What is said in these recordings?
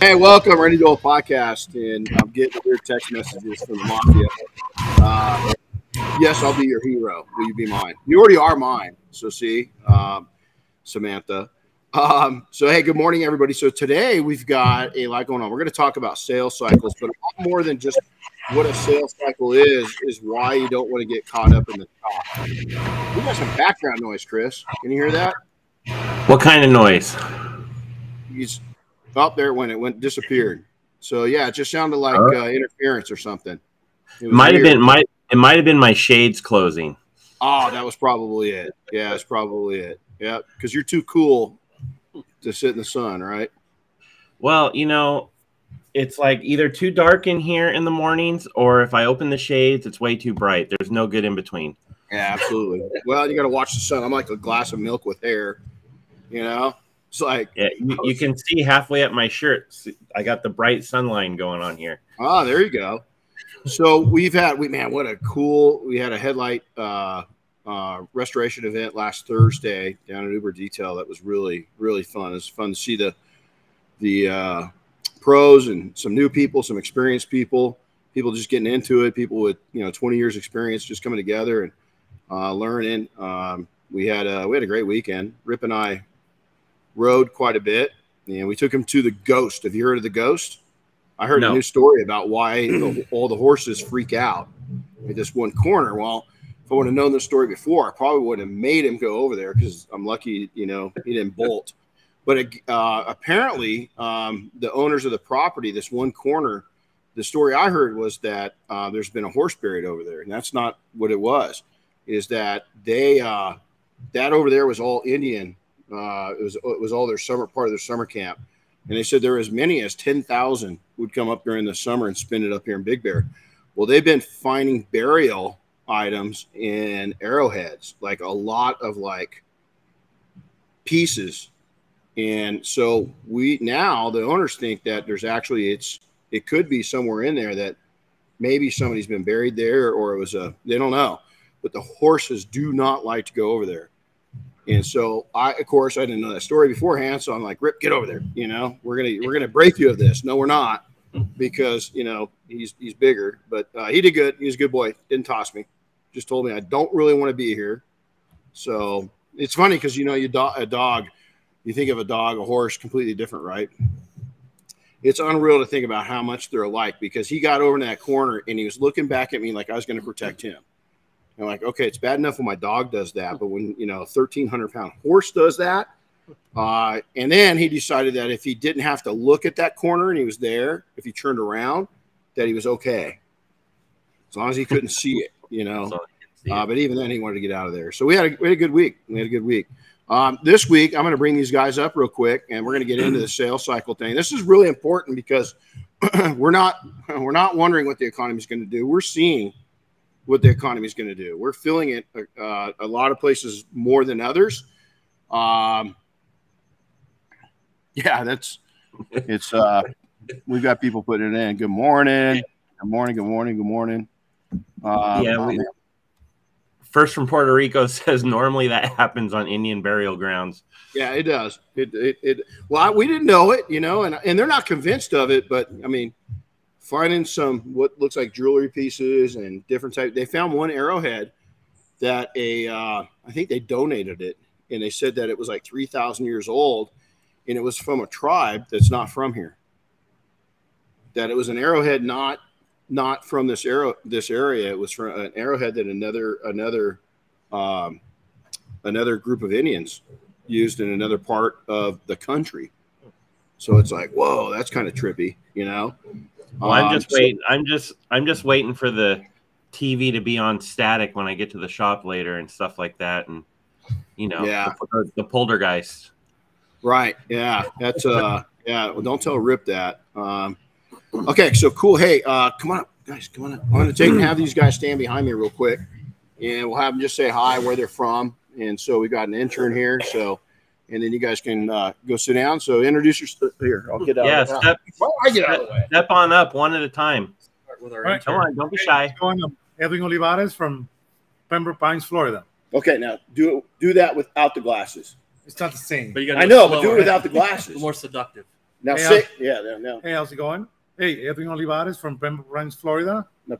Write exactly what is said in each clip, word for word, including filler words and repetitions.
Hey, welcome. We're going to do a podcast, and I'm getting weird text messages from the mafia. Uh, yes, I'll be your hero. Will you be mine? You already are mine. So see, um, Samantha. Um, so, hey, good morning, everybody. So today we've got a lot going on. We're going to talk about sales cycles, but a lot more than just what a sales cycle is, is why you don't want to get caught up in the talk. We got some background noise, Chris. Can you hear that? What kind of noise? He's up there when it went disappeared. So yeah, it just sounded like uh, interference or something. It might weird. have been might it might have been my shades closing. Oh, that was probably it. Yeah, it's probably it. Yeah, because you're too cool to sit in the sun, right? Well, you know, it's like either too dark in here in the mornings, or if I open the shades, it's way too bright. There's no good in between. Yeah, absolutely. Well, you got to watch the sun. I'm like a glass of milk with hair. You know, it's like yeah, you, you can see halfway up my shirt. I got the bright sunline going on here. Oh, there you go. So we've had we man, what a cool. We had a headlight uh, uh, restoration event last Thursday down at Uber Detail. That was really really fun. It's fun to see the the uh, pros and some new people, some experienced people, people just getting into it. People with you know twenty years experience just coming together and uh, learning. Um, we had a, we had a great weekend. Rip and I rode quite a bit, and we took him to the Ghost. Have you heard of the Ghost? I heard no. a new story about why the, all the horses freak out at this one corner. Well, if I would have known this story before, I probably would have made him go over there because I'm lucky, you know, he didn't bolt. But it, uh, apparently, um, the owners of the property, this one corner, the story I heard was that uh, there's been a horse buried over there, and that's not what it was. Is that they uh, that over there was all Indian. Uh, it was it was all their summer part of their summer camp, and they said there were as many as ten thousand would come up during the summer and spend it up here in Big Bear. Well, they've been finding burial items and arrowheads, like a lot of like pieces, and so we now the owners think that there's actually it's it could be somewhere in there that maybe somebody's been buried there, or it was a they don't know, but the horses do not like to go over there. And so I, of course, I didn't know that story beforehand. So I'm like, Rip, get over there. You know, we're gonna we're gonna break you of this. No, we're not, because you know he's he's bigger. But uh, he did good. He was a good boy. Didn't toss me. Just told me I don't really want to be here. So it's funny because you know you do- a dog, you think of a dog, a horse, completely different, right? It's unreal to think about how much they're alike because he got over in that corner and he was looking back at me like I was going to protect him. And like, okay, it's bad enough when my dog does that, but when, you know, a thirteen hundred pound horse does that. Uh, and then he decided that if he didn't have to look at that corner and he was there, if he turned around, that he was okay. As long as he couldn't see it, you know. Uh, but even then, he wanted to get out of there. So we had a, we had a good week. We had a good week. Um, this week, I'm going to bring these guys up real quick, and we're going to get into the sales cycle thing. This is really important because we're not we're not wondering what the economy is going to do. We're seeing what the economy is going to do. We're feeling it uh, a lot of places more than others. Um, yeah, that's, it's, uh, we've got people putting it in. Good morning. Good morning. Good morning. Good morning. Um, yeah. We, First from Puerto Rico says normally that happens on Indian burial grounds. Yeah, it does. It, it, it well, I, we didn't know it, you know, and, and they're not convinced of it, but I mean, finding some what looks like jewelry pieces and different types. They found one arrowhead that a uh, I think they donated it, and they said that it was like three thousand years old, and it was from a tribe that's not from here. That it was an arrowhead not not from this arrow this area. It was from an arrowhead that another another um, another group of Indians used in another part of the country. So it's like, whoa, that's kind of trippy, you know. Well, I'm just um, waiting. So, I'm just I'm just waiting for the T V to be on static when I get to the shop later and stuff like that, and you know, yeah. the, the poltergeist. Right. Yeah. That's uh. Yeah. Well, don't tell Rip that. Um. Okay. So cool. Hey. Uh. Come on up, guys. Come on up. I'm gonna take and have these guys stand behind me real quick, and we'll have them just say hi, where they're from, and so we got an intern here. So. And then you guys can uh, go sit down. So introduce yourself here. I'll get out. Yeah, of the step, well, I get step, out of the way. Step on up one at a time. Start with our right. Come on, don't be shy. I'm Edwin Olivares from Pembroke Pines, Florida. Okay, now do do that without the glasses. It's not the same. But you got. I know, but do it without the glasses. It's more seductive. Now, hey, six. Yeah, now, now. Hey, how's it going? Hey, Edwin Olivares from Pembroke Pines, Florida. Now,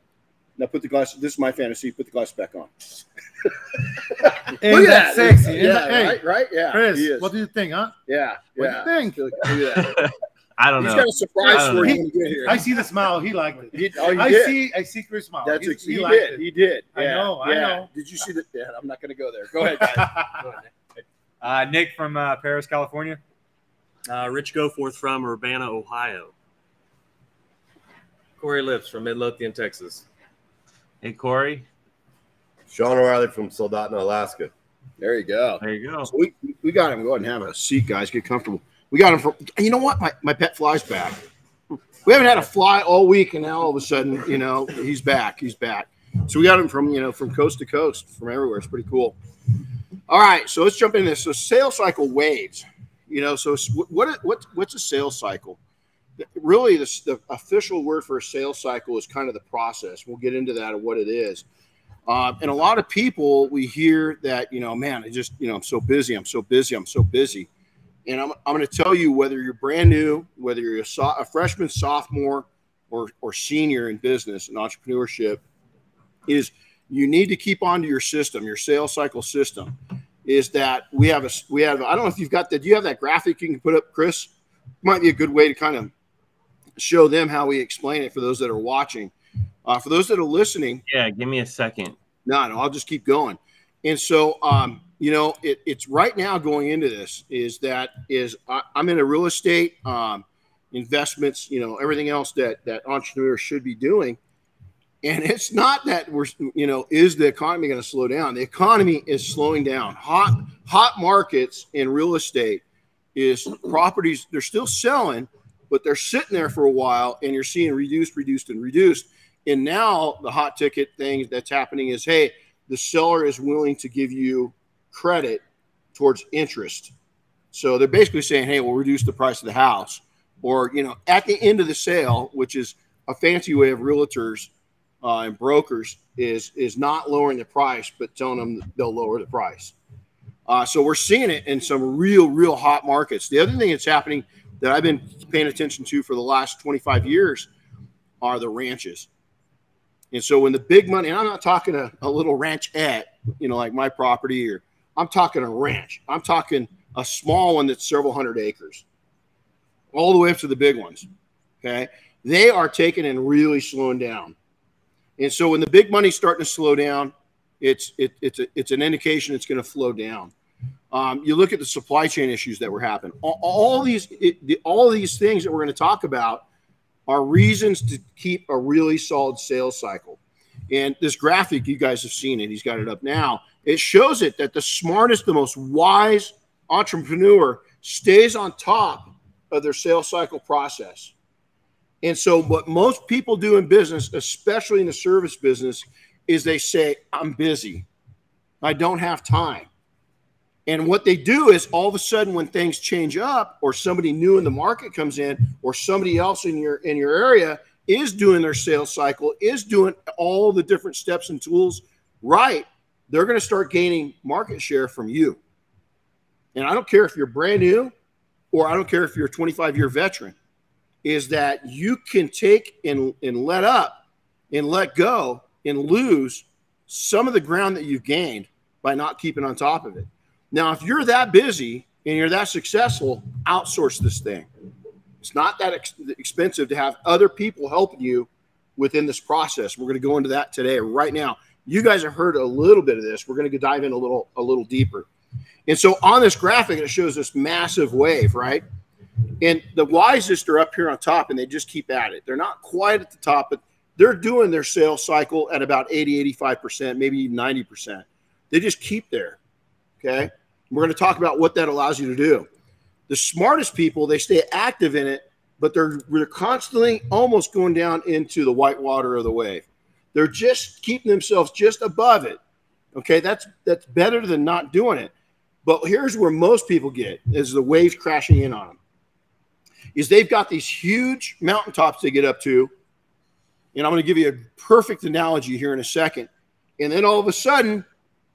now put the glass. This is my fantasy. Put the glass back on. Hey, look at that. Sexy. Yeah, that, hey, right, right? Yeah. Chris, what do you think, huh? Yeah. What yeah. do you think? Look at that. I don't He's know. He's got a surprise for you. He, I see the smile. He liked it. He, oh, I did. see. I see Chris smile. That's he, ex- he, he did. It. He did. Yeah, I know. Yeah. I know. Did you see that? Yeah, I'm not going to go there. Go ahead, guys. Go ahead, Nick. Uh, Nick from uh, Paris, California. Uh, Rich Goforth from Urbana, Ohio. Corey Lips from Midlothian, Texas. Hey, Corey. Sean O'Reilly from Soldotna, Alaska. There you go. There you go. So we we got him. Go ahead and have a seat, guys. Get comfortable. We got him for, you know what? My, my pet fly's back. We haven't had a fly all week, and now all of a sudden, you know, he's back. He's back. So we got him from, you know, from coast to coast, from everywhere. It's pretty cool. All right. So let's jump into this. So sales cycle waves, you know, so what, what, what's a sales cycle? Really, the, the official word for a sales cycle is kind of the process. We'll get into that of what it is. Uh, and a lot of people, we hear that, you know, man, I just, you know, I'm so busy. I'm so busy. I'm so busy. And I'm, I'm going to tell you whether you're brand new, whether you're a, so, a freshman, sophomore, or or senior in business and entrepreneurship, is you need to keep on to your system, your sales cycle system. Is that we have a we have I don't know if you've got that. Do you have that graphic you can put up, Chris? Might be a good way to kind of show them how we explain it for those that are watching. Uh, for those that are listening, yeah, give me a second. No, no, I'll just keep going. And so, um. You know, it, it's right now going into this is that is I, I'm in a real estate um, investments, you know, everything else that that entrepreneurs should be doing. And it's not that we're, you know, is the economy going to slow down? The economy is slowing down. Hot, hot markets in real estate is properties. They're still selling, but they're sitting there for a while and you're seeing reduced, reduced and reduced. And now the hot ticket thing that's happening is, hey, the seller is willing to give you credit towards interest. So they're basically saying, hey, we'll reduce the price of the house, or, you know, at the end of the sale, which is a fancy way of realtors uh, and brokers is, is not lowering the price, but telling them they'll lower the price. Uh, so we're seeing it in some real, real hot markets. The other thing that's happening that I've been paying attention to for the last twenty-five years are the ranches. And so when the big money, and I'm not talking a, a little ranchette, you know, like my property, or I'm talking a ranch. I'm talking a small one that's several hundred acres, all the way up to the big ones, okay? They are taking and really slowing down. And so when the big money's starting to slow down, it's it, it's a, it's an indication it's going to flow down. Um, you look at the supply chain issues that were happening. All, all, these, it, the, all these things that we're going to talk about are reasons to keep a really solid sales cycle. And this graphic, you guys have seen it. He's got it up now. It shows it that the smartest, the most wise entrepreneur stays on top of their sales cycle process. And so what most people do in business, especially in the service business, is they say, I'm busy. I don't have time. And what they do is all of a sudden when things change up or somebody new in the market comes in or somebody else in your in your area is doing their sales cycle, is doing all the different steps and tools right, they're going to start gaining market share from you. And I don't care if you're brand new or I don't care if you're a twenty-five-year veteran, is that you can take and, and let up and let go and lose some of the ground that you've gained by not keeping on top of it. Now, if you're that busy and you're that successful, outsource this thing. It's not that ex- expensive to have other people helping you within this process. We're going to go into that today right now. You guys have heard a little bit of this. We're going to dive in a little a little deeper. And so on this graphic, it shows this massive wave, right? And the wisest are up here on top, and they just keep at it. They're not quite at the top, but they're doing their sales cycle at about eighty, eighty-five percent, maybe even ninety percent. They just keep there, okay? We're going to talk about what that allows you to do. The smartest people, they stay active in it, but they're, they're constantly almost going down into the white water of the wave. They're just keeping themselves just above it. Okay, that's that's better than not doing it. But here's where most people get is the waves crashing in on them. Is they've got these huge mountaintops they get up to. And I'm going to give you a perfect analogy here in a second. And then all of a sudden,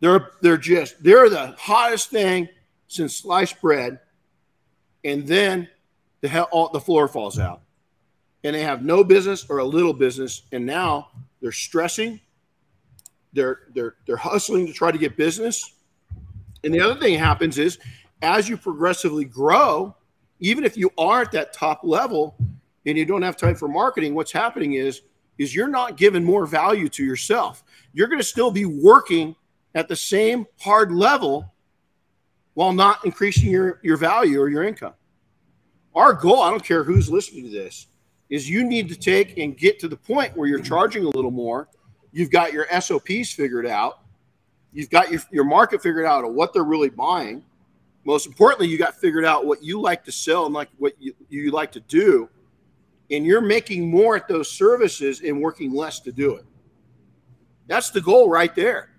they're they're just they're the hottest thing since sliced bread. And then the hell, all, the floor falls out. And they have no business or a little business. And now they're stressing. They're, they're, they're hustling to try to get business. And the other thing happens is as you progressively grow, even if you are at that top level and you don't have time for marketing, what's happening is, is you're not giving more value to yourself. You're going to still be working at the same hard level while not increasing your, your value or your income. Our goal, I don't care who's listening to this, is you need to take and get to the point where you're charging a little more. You've got your S O Ps figured out. You've got your, your market figured out of what they're really buying. Most importantly, you got figured out what you like to sell and like what you, you like to do. And you're making more at those services and working less to do it. That's the goal right there.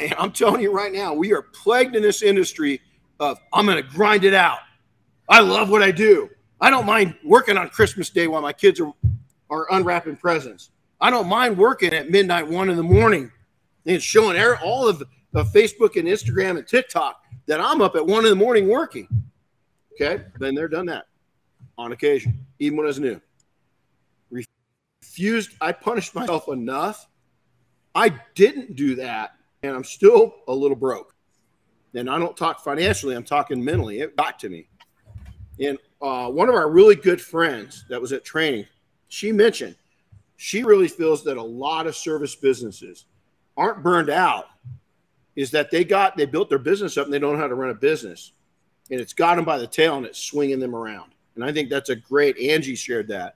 And I'm telling you right now, we are plagued in this industry of, I'm going to grind it out. I love what I do. I don't mind working on Christmas Day while my kids are, are unwrapping presents. I don't mind working at midnight, one in the morning, and showing all of, of Facebook and Instagram and TikTok that I'm up at one in the morning working. Okay, then they're done that on occasion, even when I was new. Refused. I punished myself enough. I didn't do that, and I'm still a little broke. And I don't talk financially. I'm talking mentally. It got to me. And uh, one of our really good friends that was at training, she mentioned she really feels that a lot of service businesses aren't burned out, is that they got they built their business up and they don't know how to run a business. And it's got them by the tail and it's swinging them around. And I think that's a great, Angie shared that.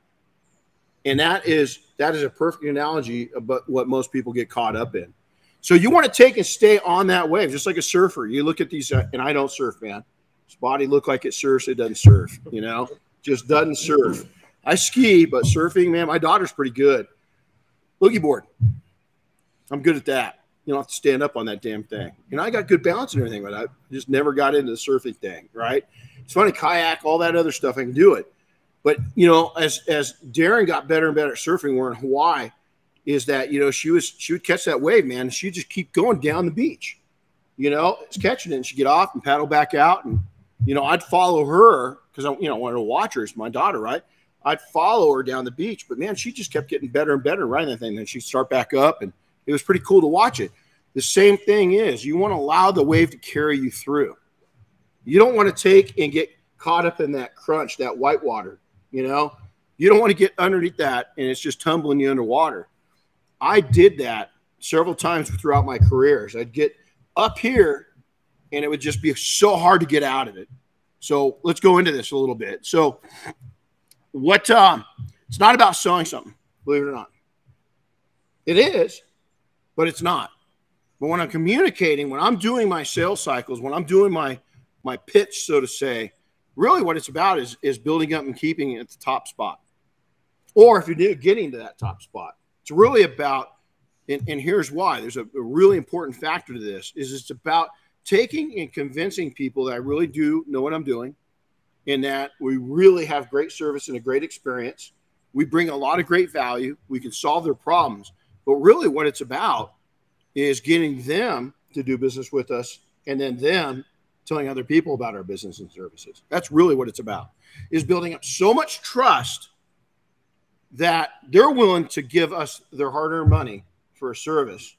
And that is that is a perfect analogy about what most people get caught up in. So you want to take and stay on that wave, just like a surfer. You look at these, uh, and I don't surf, man. His body look like it surfs. It doesn't surf, you know, just doesn't surf. I ski, but surfing, man, my daughter's pretty good. Boogie board. I'm good at that. You don't have to stand up on that damn thing. You know, I got good balance and everything, but I just never got into the surfing thing, right? It's funny, kayak, all that other stuff, I can do it. But, you know, as as Darren got better and better at surfing, we're in Hawaii, is that, you know, she was she would catch that wave, man, and she'd just keep going down the beach. You know, it's catching it, and she'd get off and paddle back out, and you know, I'd follow her because I, you know, wanted to watch her. It's my daughter, right? I'd follow her down the beach, but man, she just kept getting better and better, right? That thing, then she'd start back up, and it was pretty cool to watch it. The same thing is, you want to allow the wave to carry you through. You don't want to take and get caught up in that crunch, that whitewater. You know, you don't want to get underneath that, and it's just tumbling you underwater. I did that several times throughout my careers. I'd get up here, and it would just be so hard to get out of it. So let's go into this a little bit. So what um, it's not about selling something, believe it or not. It is, but it's not. But when I'm communicating, when I'm doing my sales cycles, when I'm doing my my pitch, so to say, really what it's about is, is building up and keeping it at the top spot. Or if you're new, getting to that top spot. It's really about, and, and here's why. There's a, a really important factor to this, is it's about taking and convincing people that I really do know what I'm doing and that we really have great service and a great experience. We bring a lot of great value. We can solve their problems. But really what it's about is getting them to do business with us and then them telling other people about our business and services. That's really what it's about, is building up so much trust that they're willing to give us their hard-earned money for a service.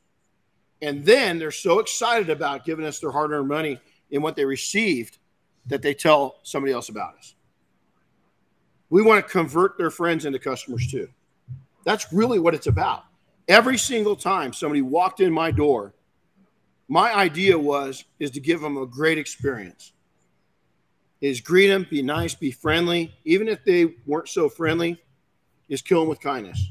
And then they're so excited about giving us their hard-earned money and what they received that they tell somebody else about us. We want to convert their friends into customers too. That's really what it's about. Every single time somebody walked in my door, my idea was is to give them a great experience. Is greet them, be nice, be friendly. Even if they weren't so friendly, is kill them with kindness.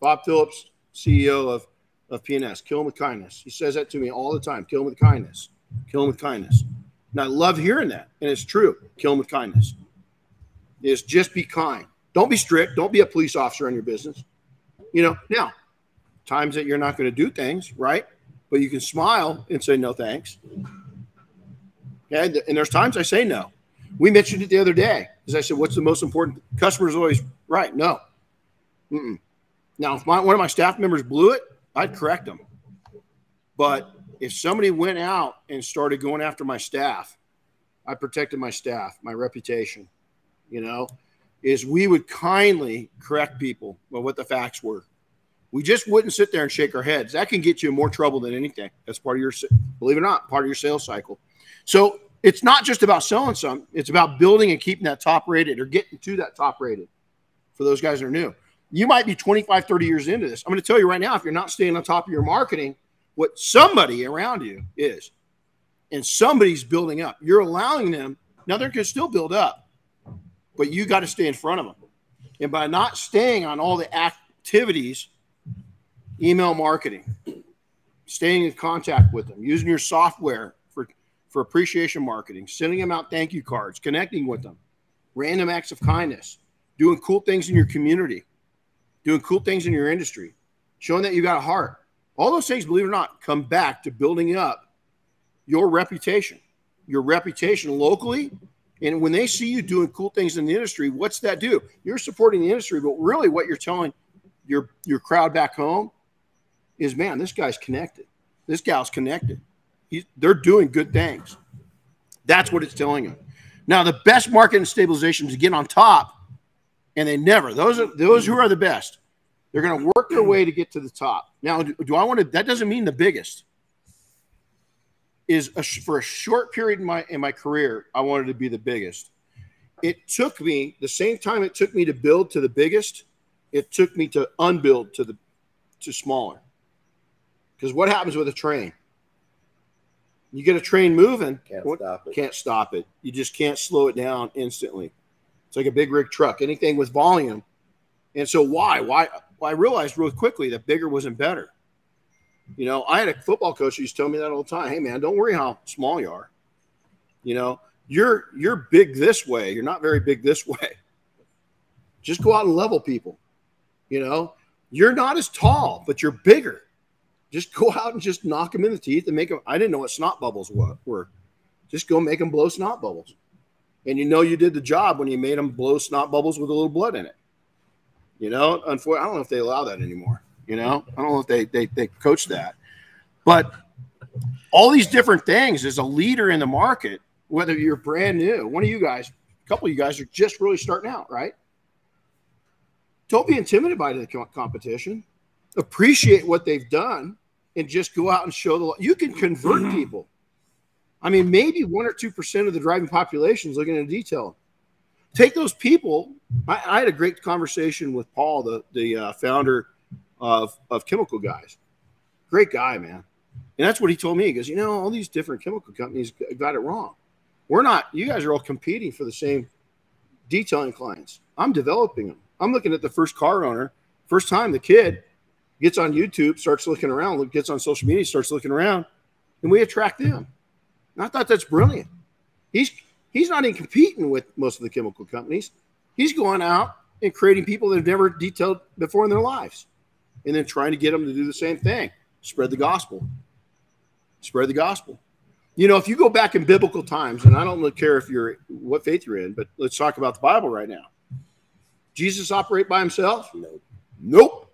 Bob Phillips, C E O of of P and S, kill him with kindness. He says that to me all the time. Kill him with kindness. Kill him with kindness. And I love hearing that. And it's true. Kill him with kindness. It's just be kind. Don't be strict. Don't be a police officer in your business. You know, now, times that you're not going to do things, right? But you can smile and say no thanks. Okay? And there's times I say no. We mentioned it the other day. As I said, what's the most important? Customer's always right. No. Mm-mm. Now, if my, one of my staff members blew it, I'd correct them. But if somebody went out and started going after my staff, I protected my staff, my reputation. you know, is we would kindly correct people about what the facts were. We just wouldn't sit there and shake our heads. That can get you in more trouble than anything. That's part of your, believe it or not, part of your sales cycle. So it's not just about selling something. It's about building and keeping that top rated or getting to that top rated for those guys that are new. You might be twenty-five, thirty years into this. I'm going to tell you right now, if you're not staying on top of your marketing, what somebody around you is, and somebody's building up, you're allowing them. Now they're going to still build up, but you got to stay in front of them. And by not staying on all the activities, email marketing, staying in contact with them, using your software for, for appreciation marketing, sending them out thank you cards, connecting with them, random acts of kindness, doing cool things in your community, doing cool things in your industry, showing that you got a heart. All those things, believe it or not, come back to building up your reputation, your reputation locally. And when they see you doing cool things in the industry, what's that do? You're supporting the industry, but really what you're telling your, your crowd back home is, man, this guy's connected. This gal's connected. He's, they're doing good things. That's what it's telling them. Now, the best marketing stabilization is to get on top, and they never. Those are, those who are the best, they're going to work their way to get to the top. Now, do, do I want to? That doesn't mean the biggest. Is a, for a short period in my in my career, I wanted to be the biggest. It took me the same time it took me to build to the biggest. It took me to unbuild to the to smaller. Because what happens with a train? You get a train moving, can't what, stop it. Can't stop it. You just can't slow it down instantly. It's like a big rig truck, anything with volume. And so why? Why? Well, I realized real quickly that bigger wasn't better. You know, I had a football coach who used to tell me that all the time. Hey, man, don't worry how small you are. You know, you're you're big this way. You're not very big this way. Just go out and level people. You know, you're not as tall, but you're bigger. Just go out and just knock them in the teeth and make them. I didn't know what snot bubbles were. Just go make them blow snot bubbles. And you know you did the job when you made them blow snot bubbles with a little blood in it. You know, unfortunately, I don't know if they allow that anymore. You know, I don't know if they, they, they coach that. But all these different things as a leader in the market, whether you're brand new, one of you guys, a couple of you guys are just really starting out, right? Don't be intimidated by the competition. Appreciate what they've done and just go out and show the – you can convert people. I mean, maybe one or two percent of the driving population is looking at a detail. Take those people. I, I had a great conversation with Paul, the the uh, founder of of Chemical Guys. Great guy, man. And that's what he told me. He goes, you know, all these different chemical companies got it wrong. We're not. You guys are all competing for the same detailing clients. I'm developing them. I'm looking at the first car owner. First time the kid gets on YouTube, starts looking around, gets on social media, starts looking around, and we attract them. And I thought that's brilliant. He's he's not even competing with most of the chemical companies. He's going out and creating people that have never detailed before in their lives and then trying to get them to do the same thing. Spread the gospel. Spread the gospel. You know, if you go back in biblical times, and I don't care if you're what faith you're in, but let's talk about the Bible right now. Jesus operate by himself? No. Nope.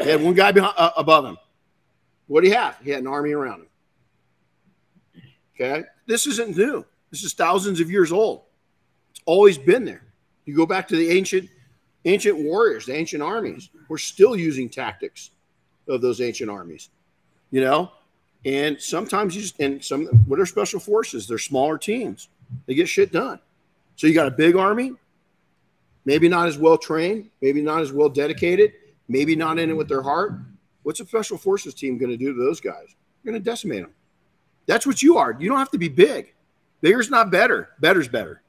He had one guy behind, uh, above him. What did he have? He had an army around him. Okay, this isn't new. This is thousands of years old. It's always been there. You go back to the ancient, ancient warriors, the ancient armies. We're still using tactics of those ancient armies, you know. And sometimes you just and some what are special forces? They're smaller teams. They get shit done. So you got a big army, maybe not as well trained, maybe not as well dedicated, maybe not in it with their heart. What's a special forces team going to do to those guys? You're going to decimate them. That's what you are. You don't have to be big. Bigger's not better. Better's better.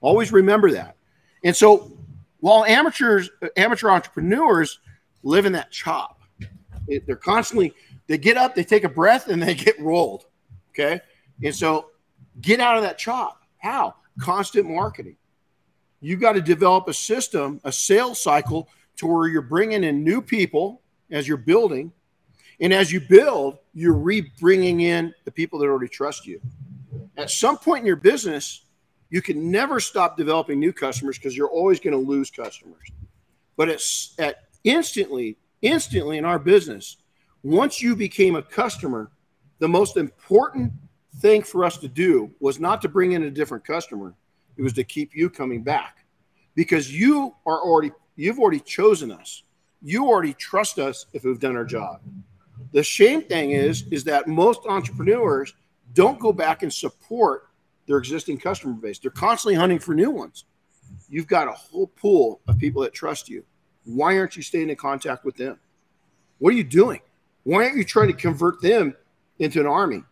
Always remember that. And so while amateurs, amateur entrepreneurs live in that chop, it, they're constantly, they get up, they take a breath, and they get rolled. Okay? And so get out of that chop. How? Constant marketing. You've got to develop a system, a sales cycle to where you're bringing in new people as you're building. And as you build, you're re-bringing in the people that already trust you. At some point in your business, you can never stop developing new customers because you're always going to lose customers. But it's at instantly, instantly in our business, once you became a customer, the most important thing for us to do was not to bring in a different customer. It was to keep you coming back. because you are already, you've already chosen us. You already trust us if we've done our job. The shame thing is, is that most entrepreneurs don't go back and support their existing customer base. They're constantly hunting for new ones. You've got a whole pool of people that trust you. Why aren't you staying in contact with them? What are you doing? Why aren't you trying to convert them into an army?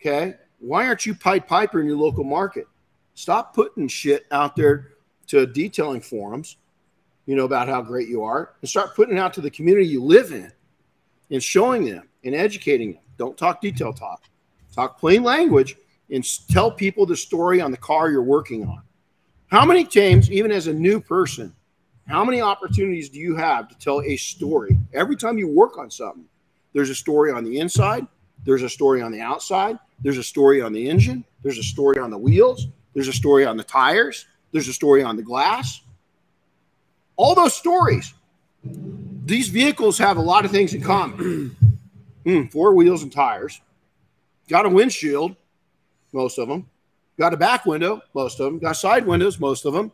Okay. Why aren't you Pied Piper in your local market? Stop putting shit out there to detailing forums, you know, about how great you are, and start putting it out to the community you live in and showing them and educating them. Don't talk detail talk. Talk plain language and tell people the story on the car you're working on. How many times, even as a new person, how many opportunities do you have to tell a story? Every time you work on something, there's a story on the inside. There's a story on the outside. There's a story on the engine. There's a story on the wheels. There's a story on the tires. There's a story on the glass. All those stories. These vehicles have a lot of things in common. mm, four wheels and tires. Got a windshield, most of them. Got a back window, most of them. Got side windows, most of them.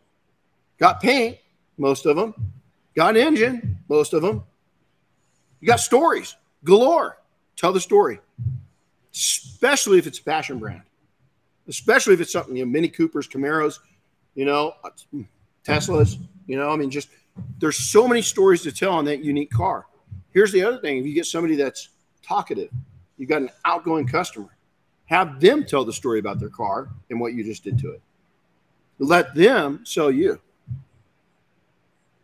Got paint, most of them. Got an engine, most of them. You got stories galore. Tell the story, especially if it's a passion brand, especially if it's something, you know, Mini Coopers, Camaros, you know, Teslas, you know, I mean, just there's so many stories to tell on that unique car. Here's the other thing. If you get somebody that's talkative, you've got an outgoing customer, have them tell the story about their car and what you just did to it. Let them sell you. A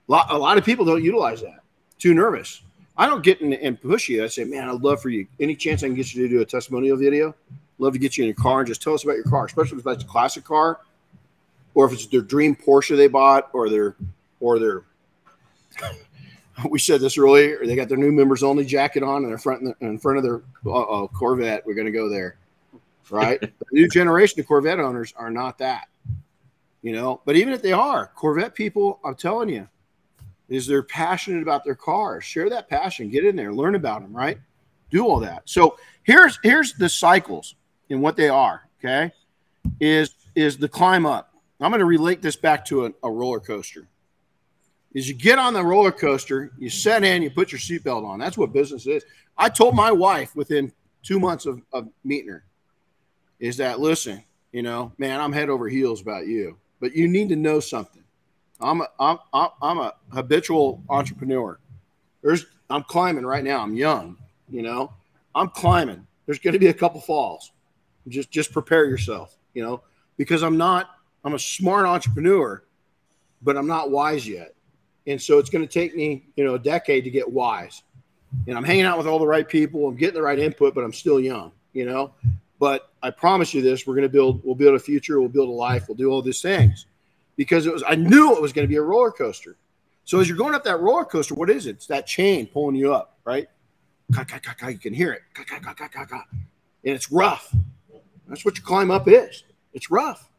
lot, a lot of people don't utilize that. Too nervous. I don't get in and push you. I say, man, I'd love for you. Any chance I can get you to do a testimonial video? Love to get you in your car and just tell us about your car, especially if that's a classic car, or if it's their dream Porsche they bought, or their, or their. We said this earlier. They got their new members only jacket on, and they're front in, the, in front of their uh-oh, Corvette. We're going to go there, right? The new generation of Corvette owners are not that, you know. But even if they are, Corvette people, I'm telling you. Is they're passionate about their cars. Share that passion. Get in there. Learn about them, right? Do all that. So here's here's the cycles and what they are, okay, is, is the climb up. I'm going to relate this back to a, a roller coaster. Is you get on the roller coaster, you set in, you put your seatbelt on. That's what business is. I told my wife within two months of, of meeting her is that, listen, you know, man, I'm head over heels about you, but you need to know something. I'm a, I'm, I'm a habitual entrepreneur. There's, I'm climbing right now. I'm young, you know, I'm climbing. There's going to be a couple falls. Just, just prepare yourself, you know, because I'm not, I'm a smart entrepreneur, but I'm not wise yet. And so it's going to take me, you know, a decade to get wise, and I'm hanging out with all the right people. I'm getting the right input, but I'm still young, you know, but I promise you this, we're going to build, we'll build a future. We'll build a life. We'll do all these things. Because it was, I knew it was going to be a roller coaster. So as you're going up that roller coaster, what is it? It's that chain pulling you up, right? Ka, ka, ka, ka, you can hear it. Ka, ka, ka, ka, ka, ka. And it's rough. That's what your climb up is. It's rough.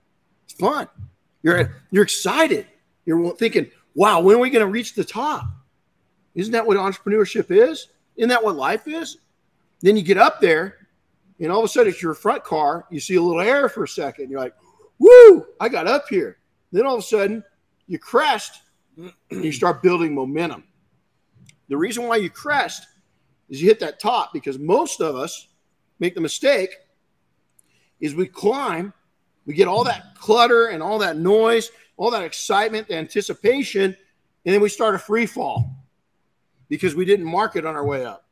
It's fun. You're you're excited. You're thinking, wow, when are we going to reach the top? Isn't that what entrepreneurship is? Isn't that what life is? Then you get up there, and all of a sudden it's your front car. You see a little air for a second. You're like, woo, I got up here. Then all of a sudden, you crest, and you start building momentum. The reason why you crest is you hit that top, because most of us make the mistake is we climb, we get all that clutter and all that noise, all that excitement, the anticipation, and then we start a free fall because we didn't market on our way up.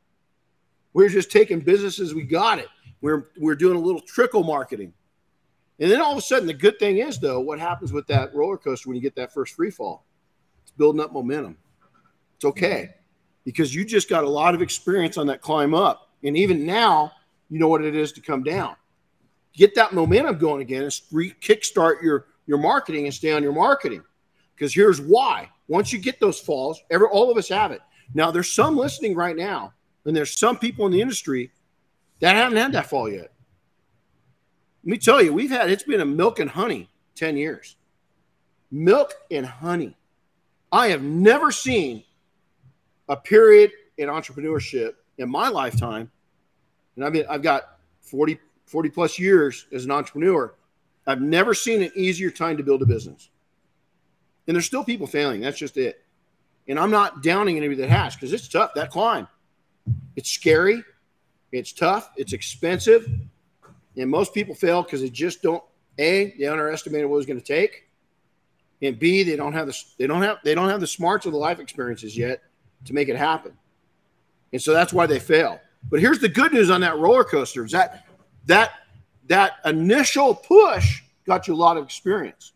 We were just taking business as we got it. We we're we we're doing a little trickle marketing. And then all of a sudden, the good thing is, though, what happens with that roller coaster when you get that first free fall? It's building up momentum. It's okay, because you just got a lot of experience on that climb up. And even now, you know what it is to come down. Get that momentum going again and re-kickstart your, your marketing and stay on your marketing. Because here's why. Once you get those falls, every, all of us have it. Now, there's some listening right now, and there's some people in the industry that haven't had that fall yet. Let me tell you, we've had, it's been a milk and honey ten years. Milk and honey. I have never seen a period in entrepreneurship in my lifetime. And I mean, I've got forty, forty plus years as an entrepreneur. I've never seen an easier time to build a business. And there's still people failing. That's just it. And I'm not downing anybody that has, because it's tough, that climb. It's scary. It's tough. It's expensive. And most people fail because they just don't, A, they underestimated what it was going to take. And B, they don't have the they don't have they don't have the smarts or the life experiences yet to make it happen. And so that's why they fail. But here's the good news on that roller coaster is that that that initial push got you a lot of experience.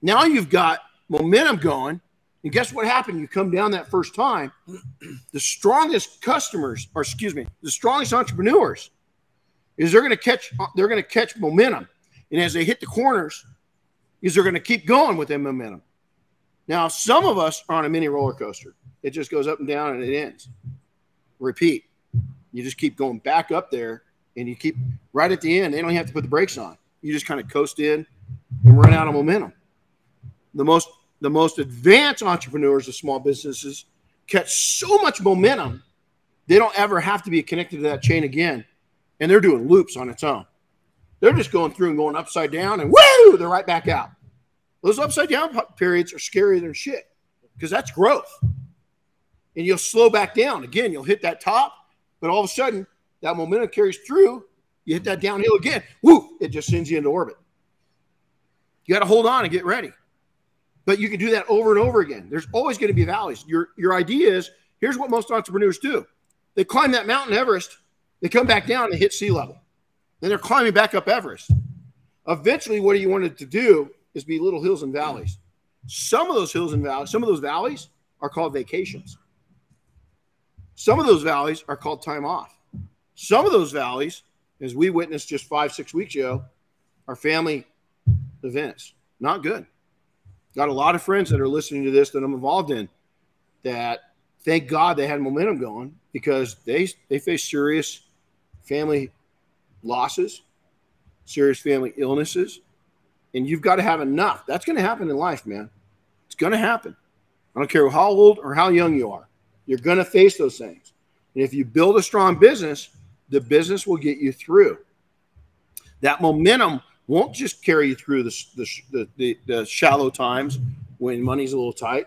Now you've got momentum going. And guess what happened? You come down that first time, the strongest customers, or excuse me, the strongest entrepreneurs is they're going to catch, they're going to catch momentum. And as they hit the corners, is they're going to keep going with that momentum. Now, some of us are on a mini roller coaster. It just goes up and down and it ends. Repeat. You just keep going back up there and you keep right at the end. They don't have to put the brakes on. You just kind of coast in and run out of momentum. The most The most advanced entrepreneurs of small businesses catch so much momentum, they don't ever have to be connected to that chain again. And they're doing loops on its own. They're just going through and going upside down and woo, they're right back out. Those upside down periods are scarier than shit because that's growth. And you'll slow back down. Again, you'll hit that top, but all of a sudden that momentum carries through. You hit that downhill again. Woo, it just sends you into orbit. You got to hold on and get ready. But you can do that over and over again. There's always going to be valleys. Your your idea is, here's what most entrepreneurs do. They climb that mountain Everest. They come back down and hit sea level. Then they're climbing back up Everest. Eventually, what you wanted to do is be little hills and valleys. Some of those hills and valleys, some of those valleys are called vacations. Some of those valleys are called time off. Some of those valleys, as we witnessed just five, six weeks ago, are family events. Not good. Got a lot of friends that are listening to this that I'm involved in that thank God they had momentum going because they they faced serious family losses, serious family illnesses, and you've got to have enough. That's going to happen in life, man. It's going to happen. I don't care how old or how young you are. You're going to face those things. And if you build a strong business, the business will get you through. That momentum won't just carry you through the, the, the, the shallow times when money's a little tight.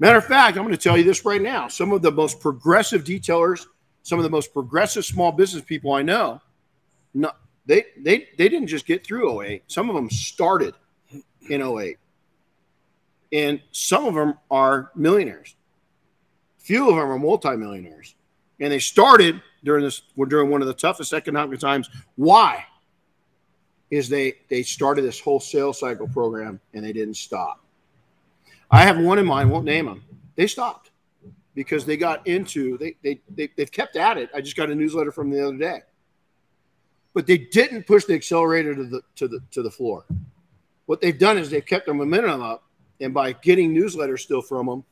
Matter of fact, I'm going to tell you this right now. Some of the most progressive detailers, some of the most progressive small business people I know, no, they they they didn't just get through oh eight. Some of them started in oh eight. And some of them are millionaires. Few of them are multimillionaires. And they started during this during one of the toughest economic times. Why? Is they they started this whole sales cycle program and they didn't stop. I have one in mind, won't name them. They stopped because they got into, they, they, they, they've kept at it. I just got a newsletter from the other day. But they didn't push the accelerator to the to the, to the floor. What they've done is they've kept their momentum up, and by getting newsletters still from them,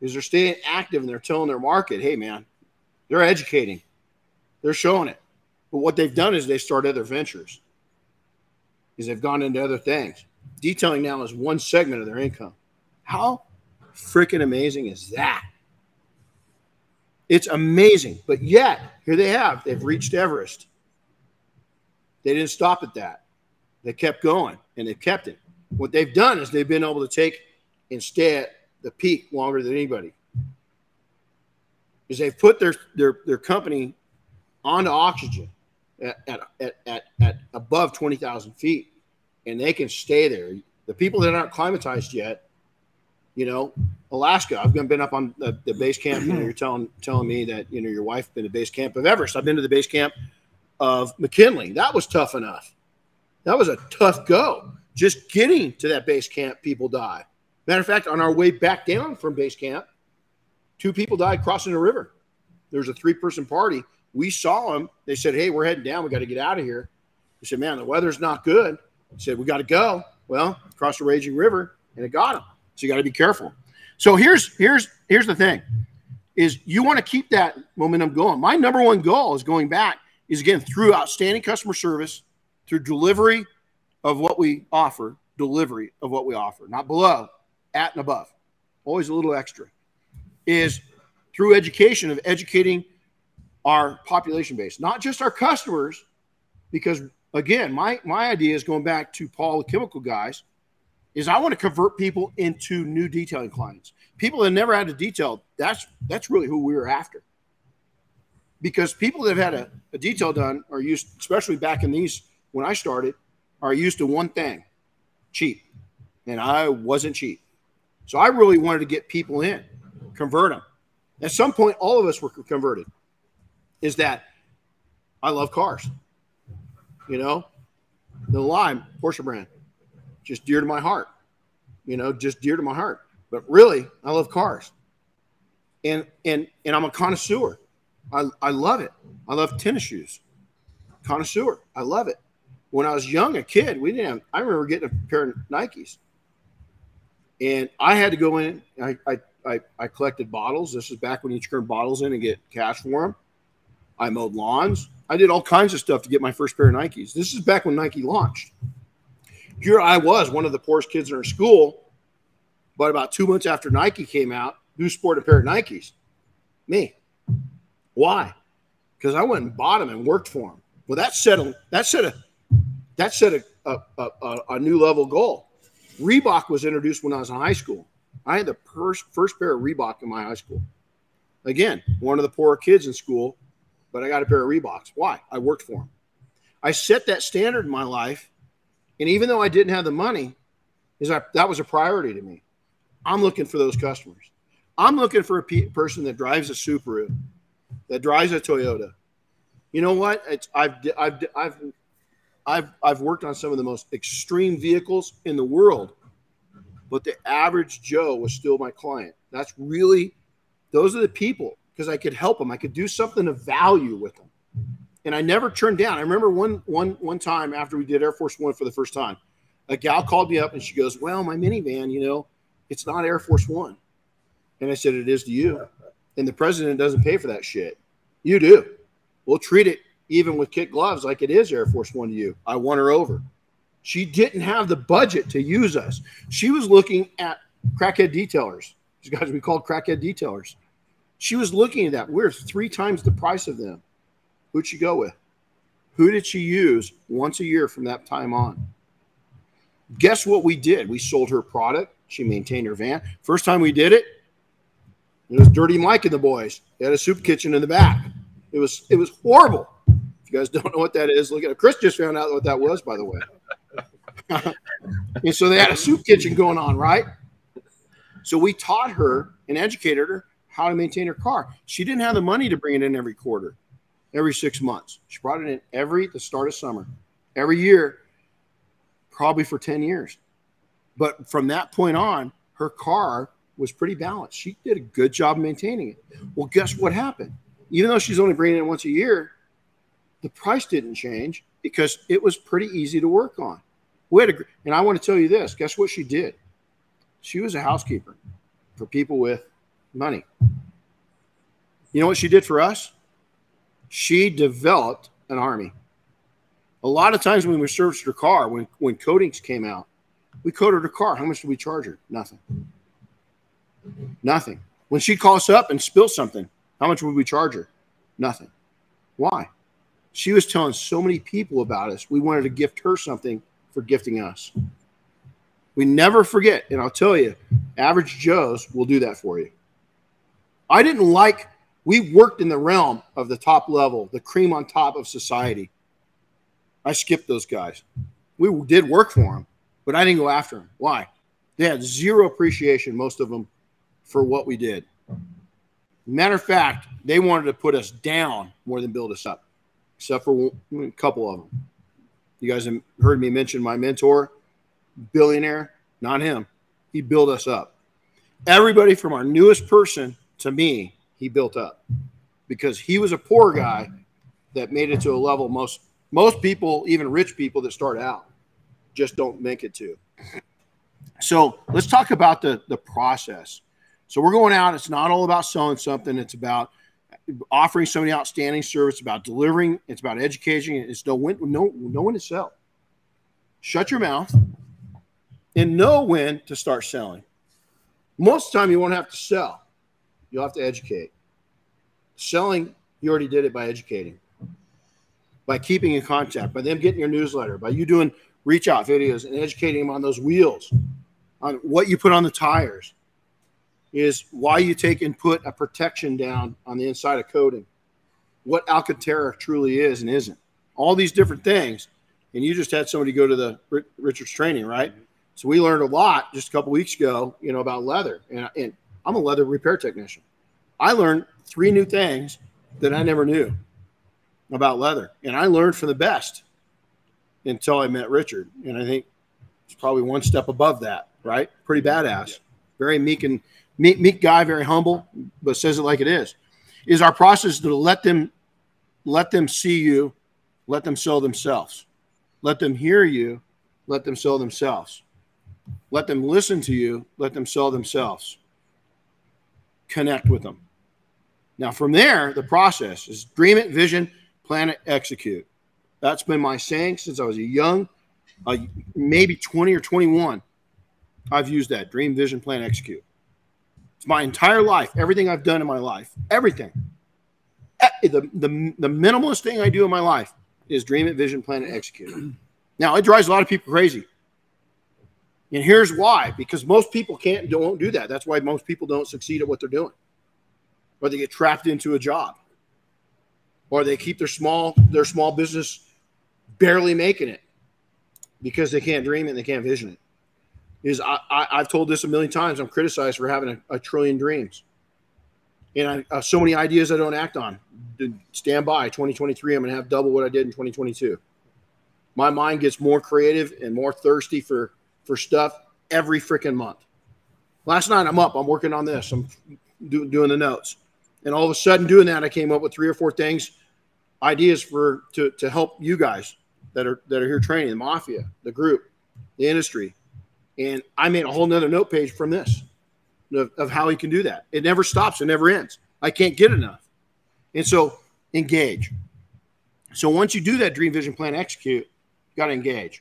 is they're staying active and they're telling their market, hey, man, they're educating. They're showing it. But what they've done is they start other ventures. Is they've gone into other things. Detailing now is one segment of their income. How freaking amazing is that? It's amazing. But yet, here they have. They've reached Everest. They didn't stop at that. They kept going, and they've kept it. What they've done is they've been able to take and stay at the peak longer than anybody. Is they've put their, their, their company onto oxygen at, at, at, at above twenty thousand feet. And they can stay there. The people that aren't climatized yet, you know, Alaska. I've been up on the, the base camp. You know, you're telling telling me that you know your wife's been to base camp of Everest. I've been to the base camp of McKinley. That was tough enough. That was a tough go. Just getting to that base camp, people die. Matter of fact, on our way back down from base camp, two people died crossing the river. There was a three-person party. We saw them. They said, "Hey, we're heading down. We got to get out of here." We said, "Man, the weather's not good." He said, we got to go. Well, across the raging river, and it got him. So you got to be careful. So here's here's here's the thing, is you want to keep that momentum going. My number one goal is going back is, again, through outstanding customer service, through delivery of what we offer, delivery of what we offer, not below, at and above, always a little extra, is through education of educating our population base, not just our customers, because – again, my, my idea is going back to Paul, the Chemical Guys, is I want to convert people into new detailing clients. People that never had a detail, that's that's really who we were after. Because people that have had a, a detail done are used, especially back in these, when I started, are used to one thing, cheap. And I wasn't cheap. So I really wanted to get people in, convert them. At some point, all of us were converted. Is that I love cars. You know, the Lime, Porsche brand, just dear to my heart. You know, just dear to my heart. But really, I love cars. And and and I'm a connoisseur. I, I love it. I love tennis shoes. Connoisseur. I love it. When I was young, a kid, we didn't have, I remember getting a pair of Nikes. And I had to go in. I, I, I, I collected bottles. This is back when you turn bottles in and get cash for them. I mowed lawns. I did all kinds of stuff to get my first pair of Nikes. This is back when Nike launched. Here I was, one of the poorest kids in our school. But about two months after Nike came out, who sported a pair of Nikes? Me. Why? Because I went and bought them and worked for them. Well, that set a that set a that set a a, a, a new level goal. Reebok was introduced when I was in high school. I had the first first pair of Reebok in my high school. Again, one of the poorer kids in school, but I got a pair of Reeboks. Why? I worked for them. I set that standard in my life, and even though I didn't have the money, is I, that was a priority to me. I'm looking for those customers. I'm looking for a pe- person that drives a Subaru, that drives a Toyota. You know what? It's, I've, I've, I've, I've, I've worked on some of the most extreme vehicles in the world, but the average Joe was still my client. That's really, those are the people, because I could help them. I could do something of value with them. And I never turned down. I remember one, one, one time after we did Air Force One for the first time, a gal called me up and she goes, well, my minivan, you know, it's not Air Force One. And I said, it is to you. And the president doesn't pay for that shit. You do. We'll treat it even with kid gloves like it is Air Force One to you. I won her over. She didn't have the budget to use us. She was looking at crackhead detailers. These guys we called crackhead detailers. She was looking at that. We're three times the price of them. Who'd she go with? Who did she use once a year from that time on? Guess what we did? We sold her product. She maintained her van. First time we did it, it was Dirty Mike and the boys. They had a soup kitchen in the back. It was it was horrible. If you guys don't know what that is, look at it. Chris just found out what that was, by the way. And so they had a soup kitchen going on, right? So we taught her and educated her how to maintain her car. She didn't have the money to bring it in every quarter, every six months. She brought it in every the start of summer, every year, probably for ten years. But from that point on, her car was pretty balanced. She did a good job maintaining it. Well, guess what happened? Even though she's only bringing it once a year, the price didn't change because it was pretty easy to work on. We had a, and I want to tell you this. Guess what she did? She was a housekeeper for people with money. You know what she did for us? She developed an army. A lot of times when we serviced her car, when, when coatings came out, we coated her car. How much did we charge her? Nothing. Nothing. When she calls up and spills something, how much would we charge her? Nothing. Why? She was telling so many people about us. We wanted to gift her something for gifting us. We never forget. And I'll tell you, average Joes will do that for you. I didn't like, we worked in the realm of the top level, the cream on top of society. I skipped those guys. We did work for them, but I didn't go after them. Why? They had zero appreciation, most of them, for what we did. Matter of fact, they wanted to put us down more than build us up, except for a couple of them. You guys have heard me mention my mentor, billionaire, not him. He built us up. Everybody from our newest person to me, he built up because he was a poor guy that made it to a level most most people, even rich people that start out, just don't make it to. So let's talk about the, the process. So we're going out. It's not all about selling something. It's about offering somebody outstanding service. It's about delivering. It's about educating. It's no when, no, know when to sell. Shut your mouth and know when to start selling. Most of the time, you won't have to sell. You'll have to educate. Selling, you already did it by educating, by keeping in contact, by them getting your newsletter, by you doing reach-out videos and educating them on those wheels. on what you put on the tires is why you take and put a protection down on the inside of coating, what Alcantara truly is and isn't, all these different things. And you just had somebody go to the Richard's training, right? Mm-hmm. So we learned a lot just a couple weeks ago, you know, about leather. And, and I'm a leather repair technician. I learned three new things that I never knew about leather. And I learned from the best until I met Richard. And I think it's probably one step above that, right? Pretty badass. Yeah. Very meek and meek, meek guy, very humble, but says it like it is. Is our process to let them, let them see you, let them sell themselves. Let them hear you, let them sell themselves. Let them listen to you, let them sell themselves. Connect with them. Now, from there, the process is dream it, vision, plan it, execute. That's been my saying since I was a young, uh, maybe twenty or twenty-one. I've used that, dream, vision, plan, execute. It's my entire life, everything I've done in my life, everything. The, the, the minimalist thing I do in my life is dream it, vision, plan, and execute. Now, it drives a lot of people crazy. And here's why. Because most people can't, don't do that. That's why most people don't succeed at what they're doing. Or they get trapped into a job. Or they keep their small, their small business barely making it because they can't dream it and they can't vision it. Is I, I, I've told this a million times. I'm criticized for having a, a trillion dreams. And I, uh, so many ideas I don't act on. Dude, stand by. twenty twenty-three, I'm going to have double what I did in twenty twenty-two. My mind gets more creative and more thirsty for, for stuff every freaking month. Last night, I'm up. I'm working on this. I'm do, doing the notes. And all of a sudden doing that, I came up with three or four things, ideas for to, to help you guys that are that are here training, the mafia, the group, the industry. And I made a whole nother note page from this. Of, of how he can do that. It never stops. It never ends. I can't get enough. And so engage. So once you do that dream, vision, plan, execute, you got to engage.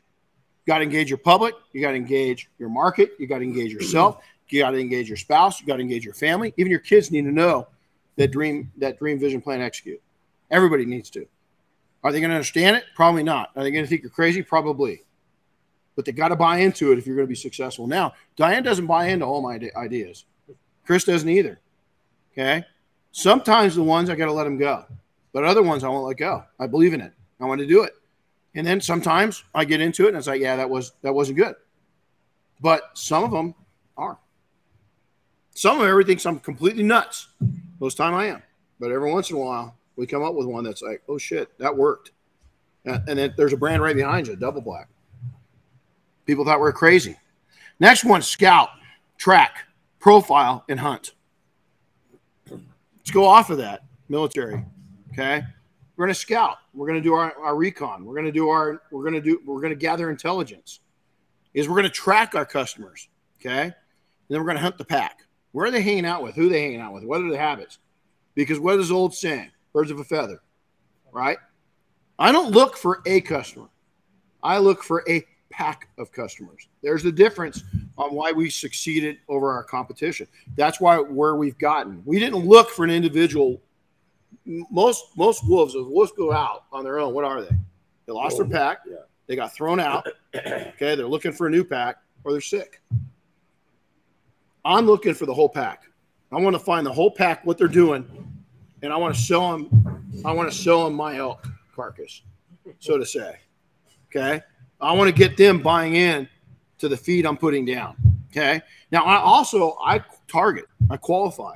You got to engage your public. You got to engage your market. You got to engage yourself. You got to engage your spouse. You got to engage your family. Even your kids need to know that dream, that dream, vision, plan, execute. Everybody needs to. Are they going to understand it? Probably not. Are they going to think you're crazy? Probably. But they got to buy into it if you're going to be successful. Now, Diane doesn't buy into all my ideas. Chris doesn't either. Okay. Sometimes the ones I got to let them go, but other ones I won't let go. I believe in it. I want to do it. And then sometimes I get into it and it's like, yeah, that was, that wasn't good. But some of them are. Some of everybody thinks I'm completely nuts. Most time I am. But every once in a while we come up with one that's like, oh shit, that worked. And then there's a brand right behind you, Double Black. People thought we were crazy. Next one, Scout, Track, Profile, and Hunt. Let's go off of that, military. Okay. We're going to scout. We're going to do our, our recon. We're going to do our, we're going to do, we're going to gather intelligence. Is we're going to track our customers. Okay. And then we're going to hunt the pack. Where are they hanging out with? Who are they hanging out with? What are the habits? Because what is the old saying? Birds of a feather, right? I don't look for a customer. I look for a pack of customers. There's the difference on why we succeeded over our competition. That's why where we've gotten. We didn't look for an individual. Most most wolves, if wolves go out on their own, what are they? They lost their pack. Yeah. They got thrown out. Okay, they're looking for a new pack, or they're sick. I'm looking for the whole pack. I want to find the whole pack, what they're doing, and I want to show them. I want to show them my elk carcass, so to say. Okay. I want to get them buying in to the feed I'm putting down. Okay. Now, I also, I target, I qualify.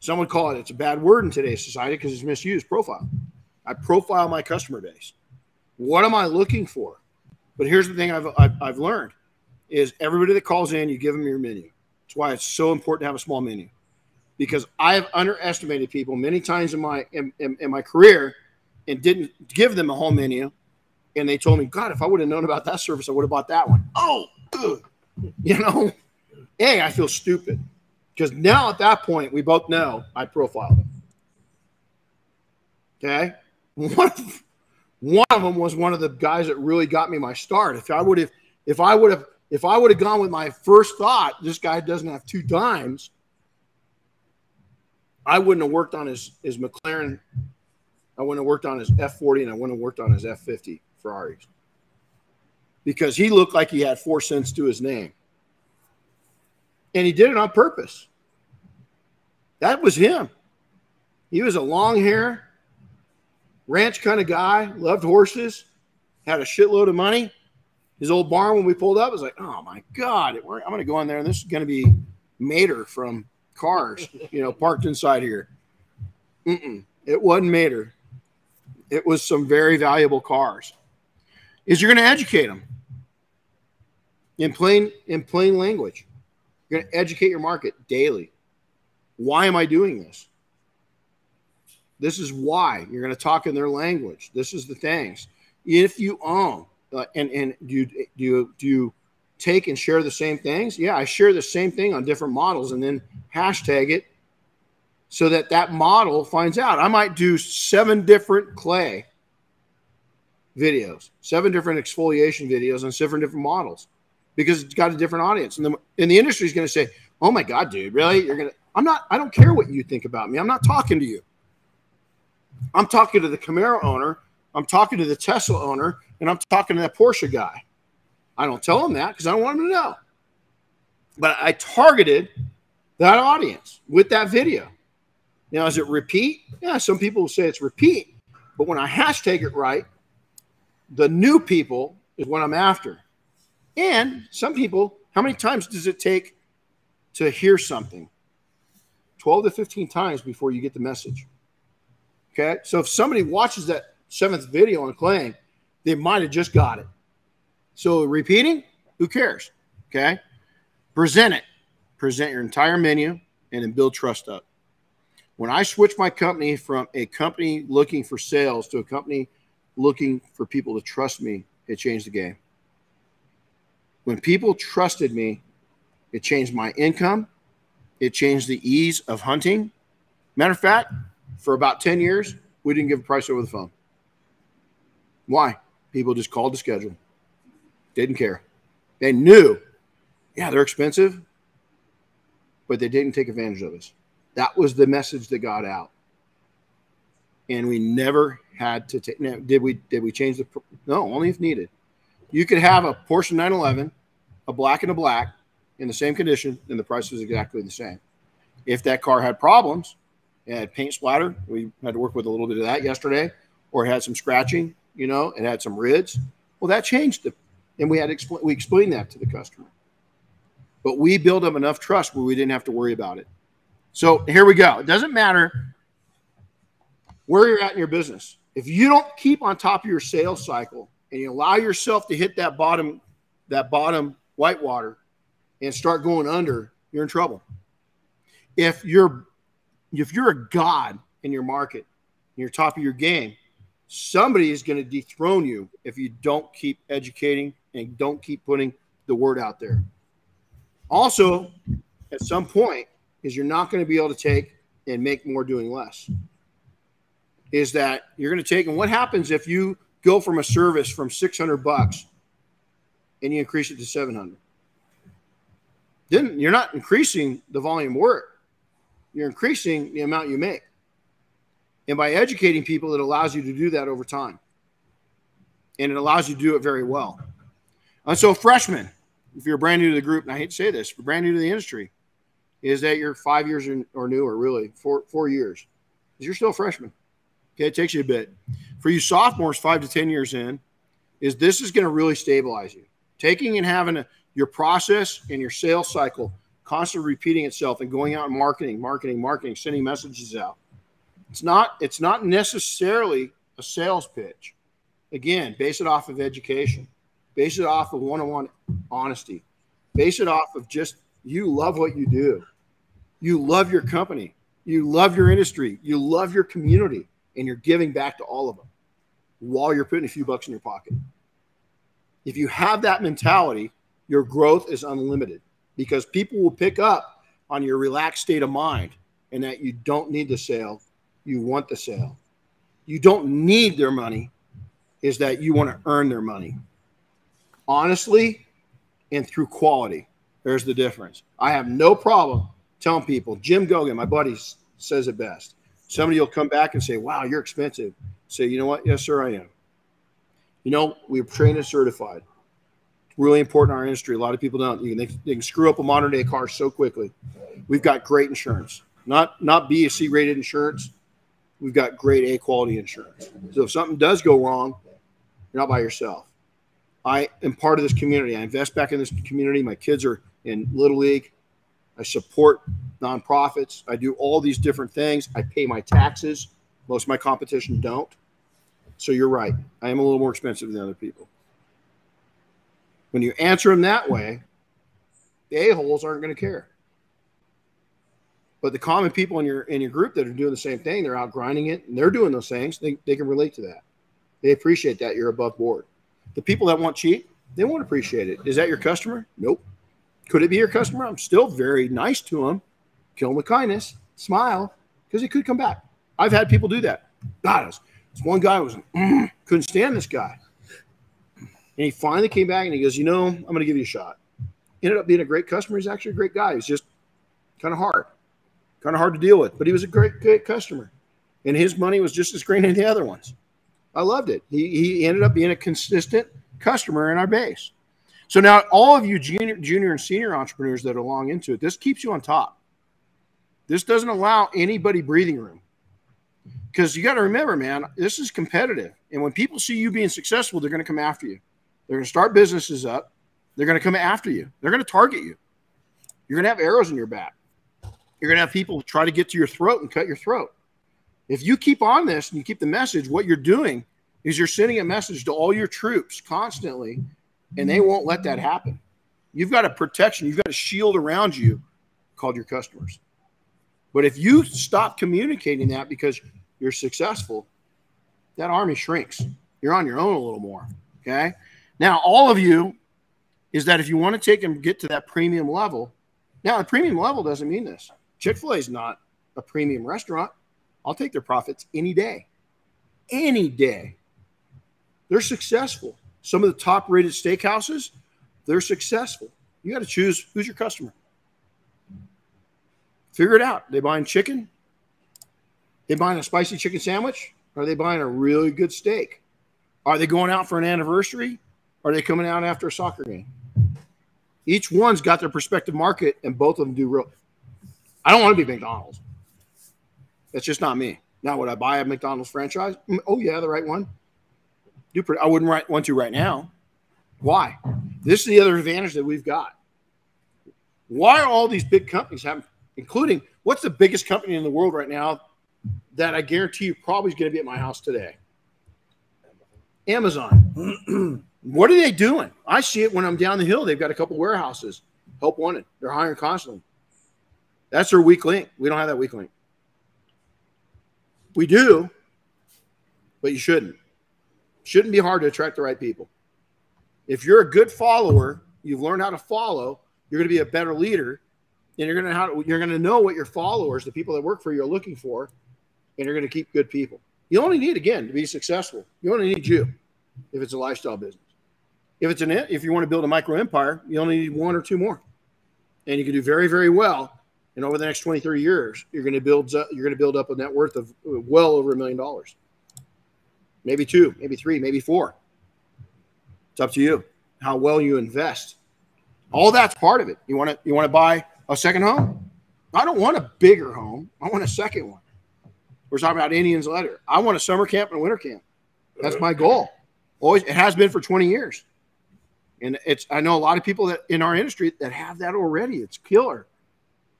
Some would call it, it's a bad word in today's society because it's misused, profile. I profile my customer base. What am I looking for? But here's the thing I've, I've, I've learned is everybody that calls in, you give them your menu. That's why it's so important to have a small menu, because I've underestimated people many times in my, in, in, in my career and didn't give them a whole menu. And they told me, God, if I would have known about that service, I would have bought that one. Oh, ugh. You know, hey, I feel stupid. Because now at that point, we both know I profiled them. Okay. One of, one of them was one of the guys that really got me my start. If I would have, if I would have, if I would have gone with my first thought, this guy doesn't have two dimes, I wouldn't have worked on his, his McLaren. I wouldn't have worked on his F forty and I wouldn't have worked on his F fifty. Ferraris, because he looked like he had four cents to his name. And he did it on purpose. That was him. He was a long hair, ranch kind of guy, loved horses, had a shitload of money. His old barn, when we pulled up, was like, oh, my God, I'm going to go in there, and this is going to be Mater from Cars, you know, parked inside here. Mm-mm. It wasn't Mater. It was some very valuable cars. Is you're going to educate them in plain, in plain language. You're going to educate your market daily. Why am I doing this? This is why. You're going to talk in their language. This is the things. If you own, uh, and, and do you, do you, do you take and share the same things? Yeah, I share the same thing on different models and then hashtag it so that that model finds out. I might do seven different clay videos, seven different exfoliation videos on seven different models because it's got a different audience. And the, and the industry is going to say, oh, my God, dude, really? You're going to – I'm not – I don't care what you think about me. I'm not talking to you. I'm talking to the Camaro owner. I'm talking to the Tesla owner, and I'm talking to that Porsche guy. I don't tell him that because I don't want him to know. But I targeted that audience with that video. Now, is it repeat? Yeah, some people will say it's repeat. But when I hashtag it right, the new people is what I'm after. And some people, how many times does it take to hear something? twelve to fifteen times before you get the message. Okay, so if somebody watches that seventh video on claying, they might have just got it. So repeating, who cares? Okay, present it. Present your entire menu and then build trust up. When I switched my company from a company looking for sales to a company looking for people to trust me, it changed the game. When people trusted me, it changed my income. It changed the ease of hunting. Matter of fact, for about ten years, we didn't give a price over the phone. Why? People just called the schedule. Didn't care. They knew, yeah, they're expensive, but they didn't take advantage of us. That was the message that got out. And we never had to take, now, did we, did we change the, no, only if needed. You could have a Porsche nine eleven, a black and a black in the same condition, and the price was exactly the same. If that car had problems, it had paint splatter. We had to work with a little bit of that yesterday, or it had some scratching, you know, it had some rids. Well, that changed it. And we had to explain, we explained that to the customer. But we built up enough trust where we didn't have to worry about it. So here we go. It doesn't matter where you're at in your business. If you don't keep on top of your sales cycle and you allow yourself to hit that bottom, that bottom white water and start going under, you're in trouble. If you're If you're a god in your market, and you're top of your game, somebody is going to dethrone you if you don't keep educating and don't keep putting the word out there. Also, at some point, is you're not going to be able to take and make more doing less. Is that you're going to take, and what happens if you go from a service from six hundred bucks and you increase it to seven hundred? Then you're not increasing the volume work. You're increasing the amount you make. And by educating people, it allows you to do that over time. And it allows you to do it very well. And so freshmen, if you're brand new to the group, and I hate to say this, if you're brand new to the industry, is that you're five years or newer, really, four, four years. Because you're still a freshman. Okay, it takes you a bit. For you sophomores, five to ten years in, is this is going to really stabilize you. Taking and having a, your process and your sales cycle constantly repeating itself and going out and marketing, marketing, marketing, sending messages out. It's not, it's not necessarily a sales pitch. Again, base it off of education. Base it off of one-on-one honesty. Base it off of just you love what you do. You love your company. You love your industry. You love your community. And you're giving back to all of them while you're putting a few bucks in your pocket. If you have that mentality, your growth is unlimited. Because people will pick up on your relaxed state of mind and that you don't need the sale. You want the sale. You don't need their money, is that you want to earn their money. Honestly and through quality, there's the difference. I have no problem telling people, Jim Gogan, my buddy, says it best. Somebody will come back and say, wow, you're expensive. Say, you know what? Yes, sir, I am. You know, we're trained and certified. really important in our industry. A lot of people don't. You can, they, they can screw up a modern day car so quickly. We've got great insurance, not not B or C rated insurance. We've got great A quality insurance. So if something does go wrong, you're not by yourself. I am part of this community. I invest back in this community. My kids are in Little League. I support nonprofits. I do all these different things. I pay my taxes. Most of my competition don't. So you're right. I am a little more expensive than other people. When you answer them that way, the a-holes aren't going to care. But the common people in your in your group that are doing the same thing, they're out grinding it, and they're doing those things, they, they can relate to that. They appreciate that you're above board. The people that want cheap, they won't appreciate it. Is that your customer? Nope. Could it be your customer? I'm still very nice to them. Kill them with kindness. Smile, because it could come back. I've had people do that. God, this one guy was mm, couldn't stand this guy. And he finally came back and he goes, you know, I'm going to give you a shot. Ended up being a great customer. He's actually a great guy. He's just kind of hard, kind of hard to deal with. But he was a great, great customer. And his money was just as green as the other ones. I loved it. He, he ended up being a consistent customer in our base. So now all of you junior, junior and senior entrepreneurs that are long into it, this keeps you on top. This doesn't allow anybody breathing room. Because you got to remember, man, this is competitive. And when people see you being successful, they're going to come after you. They're going to start businesses up. They're going to come after you. They're going to target you. You're going to have arrows in your back. You're going to have people try to get to your throat and cut your throat. If you keep on this and you keep the message, what you're doing is you're sending a message to all your troops constantly, and they won't let that happen. You've got a protection. You've got a shield around you called your customers. But if you stop communicating that because you're successful, that army shrinks. You're on your own a little more, okay? Now, all of you is that if you want to take and get to that premium level, now the premium level doesn't mean this. Chick-fil-A is not a premium restaurant. I'll take their profits any day, any day. They're successful. Some of the top-rated steakhouses, they're successful. You got to choose who's your customer. Figure it out. They buying chicken? They buying a spicy chicken sandwich? Or are they buying a really good steak? Are they going out for an anniversary? Are they coming out after a soccer game? Each one's got their prospective market, and both of them do real. I don't want to be McDonald's. That's just not me. Now, would I buy a McDonald's franchise? Oh, yeah, the right one. Do pretty, I wouldn't right, want to right now. Why? This is the other advantage that we've got. Why are all these big companies having, including, what's the biggest company in the world right now that I guarantee you probably is going to be at my house today? Amazon. What are they doing? I see it when I'm down the hill. They've got a couple warehouses. Help wanted. They're hiring constantly. That's their weak link. We don't have that weak link. We do, but you shouldn't. Shouldn't be hard to attract the right people. If you're a good follower, you've learned how to follow, you're going to be a better leader, and you're going to how to, you're going to know what your followers, the people that work for you, are looking for, and you're going to keep good people. You only need, again, to be successful. You only need you if it's a lifestyle business. If it's an if you want to build a micro empire, you only need one or two more, and you can do very, very well. And over the next twenty, thirty years, you're going to build uh, you're going to build up a net worth of well over a million dollars, maybe two, maybe three, maybe four. It's up to you how well you invest. All that's part of it. You want to you want to buy a second home? I don't want a bigger home. I want a second one. We're talking about Indians later. I want a summer camp and a winter camp. That's my goal. Always, it has been for twenty years. And it's, I know a lot of people that in our industry that have that already. It's killer.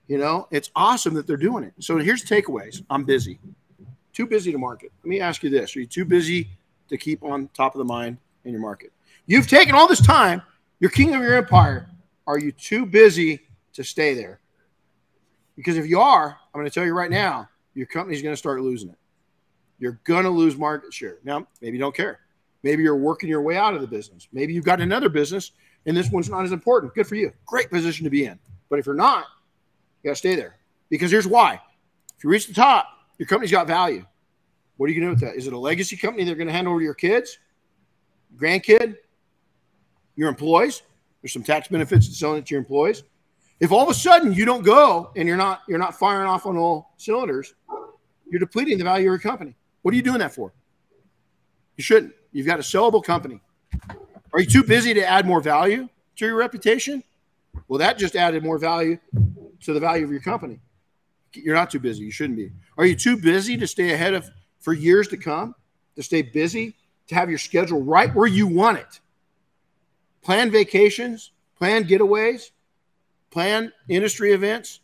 You know, it's awesome that they're doing it. So here's takeaways. I'm busy. Too busy to market. Let me ask you this. Are you too busy to keep on top of the mind in your market? You've taken all this time. You're king of your empire. Are you too busy to stay there? Because if you are, I'm going to tell you right now, your company's going to start losing it. You're going to lose market share. Now, maybe you don't care. Maybe you're working your way out of the business. Maybe you've got another business, and this one's not as important. Good for you. Great position to be in. But if you're not, you got to stay there. Because here's why. If you reach the top, your company's got value. What are you going to do with that? Is it a legacy company they're going to hand over to your kids, grandkid, your employees? There's some tax benefits to selling it to your employees. If all of a sudden you don't go and you're not you're not firing off on all cylinders, you're depleting the value of your company. What are you doing that for? You shouldn't. You've got a sellable company. Are you too busy to add more value to your reputation? Well, that just added more value to the value of your company. You're not too busy. You shouldn't be. Are you too busy to stay ahead of for years to come, to stay busy, to have your schedule right where you want it? Plan vacations, plan getaways, plan industry events,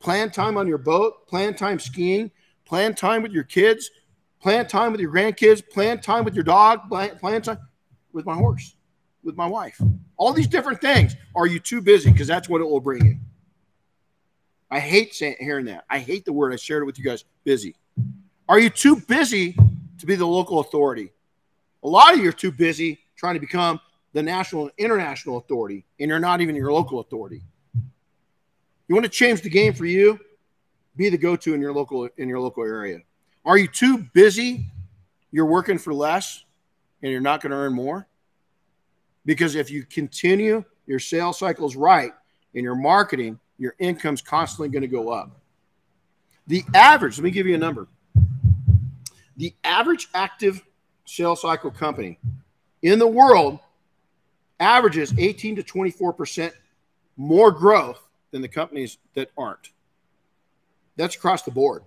plan time on your boat, plan time skiing, plan time with your kids, plan time with your grandkids, plan time with your dog, plan, plan time with my horse, with my wife. All these different things. Are you too busy? Because that's what it will bring you. I hate saying, hearing that. I hate the word. I shared it with you guys. Busy. Are you too busy to be the local authority? A lot of you are too busy trying to become the national and international authority, and you're not even your local authority. You want to change the game for you? Be the go-to in your local in your local area. Are you too busy? You're working for less, and you're not going to earn more? Because if you continue your sales cycles right and your marketing, your income's constantly going to go up. The average, let me give you a number. The average active sales cycle company in the world averages eighteen to twenty-four percent more growth than the companies that aren't. That's across the board.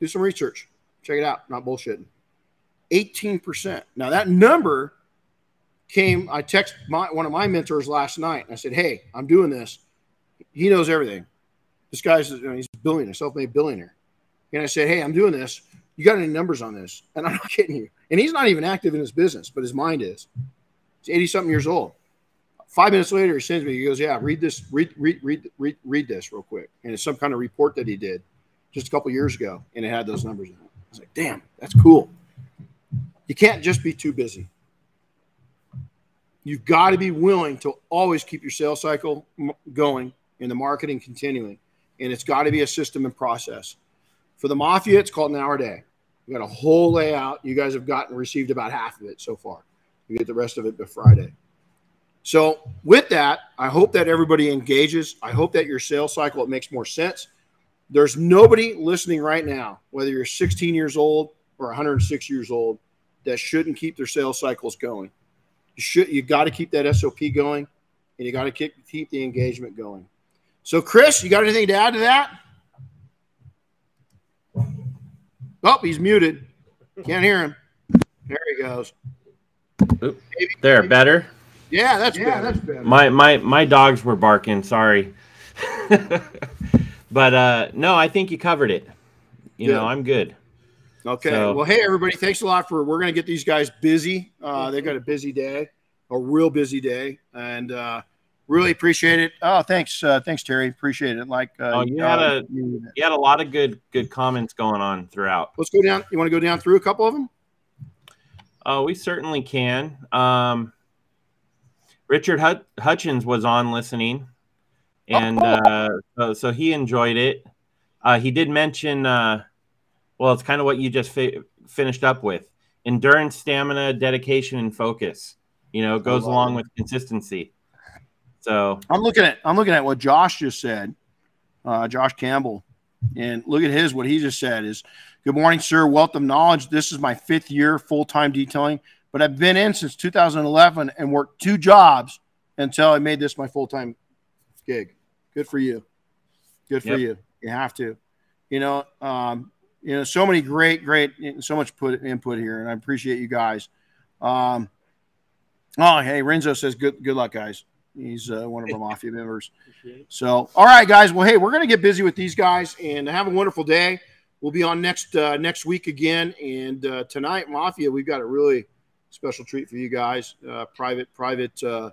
Do some research. Check it out. Not bullshitting. eighteen percent. Now, that number came, I texted my, one of my mentors last night, and I said, hey, I'm doing this. He knows everything. This guy's you know, he's a billionaire, self-made billionaire. And I said, hey, I'm doing this. You got any numbers on this? And I'm not kidding you. And he's not even active in his business, but his mind is. He's eighty-something years old. Five minutes later, he sends me. He goes, yeah, read this, read, read, read, read, read this real quick. And it's some kind of report that he did just a couple years ago, and it had those numbers in it. I was like, damn, that's cool. You can't just be too busy. You've got to be willing to always keep your sales cycle going and the marketing continuing. And it's got to be a system and process. For the Mafia, it's called an hour a day. We got a whole layout. You guys have gotten received about half of it so far. You get the rest of it by Friday. So with that, I hope that everybody engages. I hope that your sales cycle, it makes more sense. There's nobody listening right now, whether you're sixteen years old or one hundred six years old, that shouldn't keep their sales cycles going. You should. You got to keep that S O P going, and you got to keep, keep the engagement going. So, Chris, you got anything to add to that? Oh, he's muted. Can't hear him. There he goes. Oop. There, better? Yeah, that's yeah, better. That's better. My, my, my dogs were barking. Sorry. But, uh, no, I think you covered it. You good. know, I'm good. Okay. So. Well, hey, everybody, thanks a lot for – we're going to get these guys busy. Uh, they've got a busy day, a real busy day, and uh, really appreciate it. Oh, thanks. Uh, thanks, Terry. Appreciate it. Like uh, oh, you, had uh, a, you had a lot of good good comments going on throughout. Let's go down – you want to go down through a couple of them? Oh, we certainly can. Um, Richard Hut- Hutchins was on listening. And uh, so, so he enjoyed it. Uh, he did mention, uh, well, it's kind of what you just fi- finished up with. Endurance, stamina, dedication, and focus. You know, goes along with consistency. So I'm looking at I'm looking at what Josh just said, uh, Josh Campbell. And look at his, what he just said is, good morning, sir. Wealth of knowledge. This is my fifth year full-time detailing, but I've been in since two thousand eleven and worked two jobs until I made this my full-time gig. Good for you. Good for yep. you. You have to, you know, um, you know, so many great, great, so much put input here, and I appreciate you guys. Um, oh, hey, Renzo says good, good luck, guys. He's uh, one of our Mafia members. So, all right, guys. Well, hey, we're gonna get busy with these guys, and have a wonderful day. We'll be on next uh, next week again, and uh, tonight, Mafia, we've got a really special treat for you guys. Uh, private, private. Uh,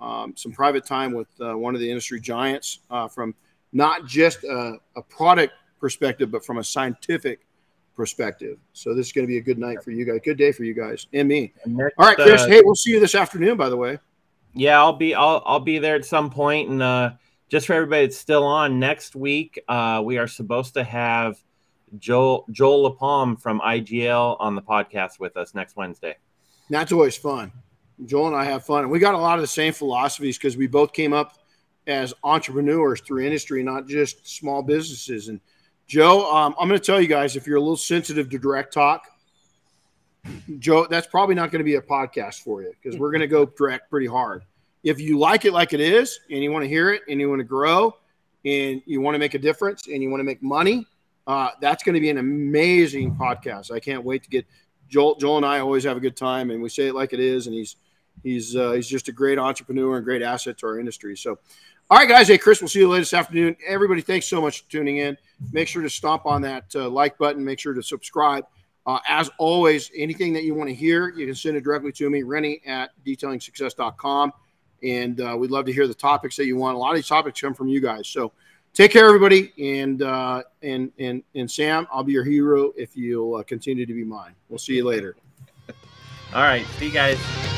Um, some private time with uh, one of the industry giants uh, from not just a, a product perspective, but from a scientific perspective. So this is going to be a good night for you guys. Good day for you guys and me. And next, all right, Chris. Uh, hey, we'll see you this afternoon, by the way. Yeah, I'll be I'll I'll be there at some point. And uh, just for everybody that's still on, next week uh, we are supposed to have Joel Joel LaPalme from I G L on the podcast with us next Wednesday. That's always fun. Joel and I have fun, and we got a lot of the same philosophies because we both came up as entrepreneurs through industry, not just small businesses. And Joe, um, I'm going to tell you guys, if you're a little sensitive to direct talk, Joe, that's probably not going to be a podcast for you because we're going to go direct pretty hard. If you like it like it is and you want to hear it and you want to grow and you want to make a difference and you want to make money, uh, that's going to be an amazing podcast. I can't wait to get Joel. Joel and I always have a good time, and we say it like it is, and he's he's uh, he's just a great entrepreneur and great asset to our industry. So, all right, guys. Hey, Chris, we'll see you later this afternoon. Everybody, thanks so much for tuning in. Make sure to stomp on that uh, like button. Make sure to subscribe. Uh, as always, anything that you want to hear, you can send it directly to me, Rennie at detailing success dot com. And uh, we'd love to hear the topics that you want. A lot of these topics come from you guys. So take care, everybody. And uh, and and and Sam, I'll be your hero if you'll uh, continue to be mine. We'll see you later. All right. See you guys.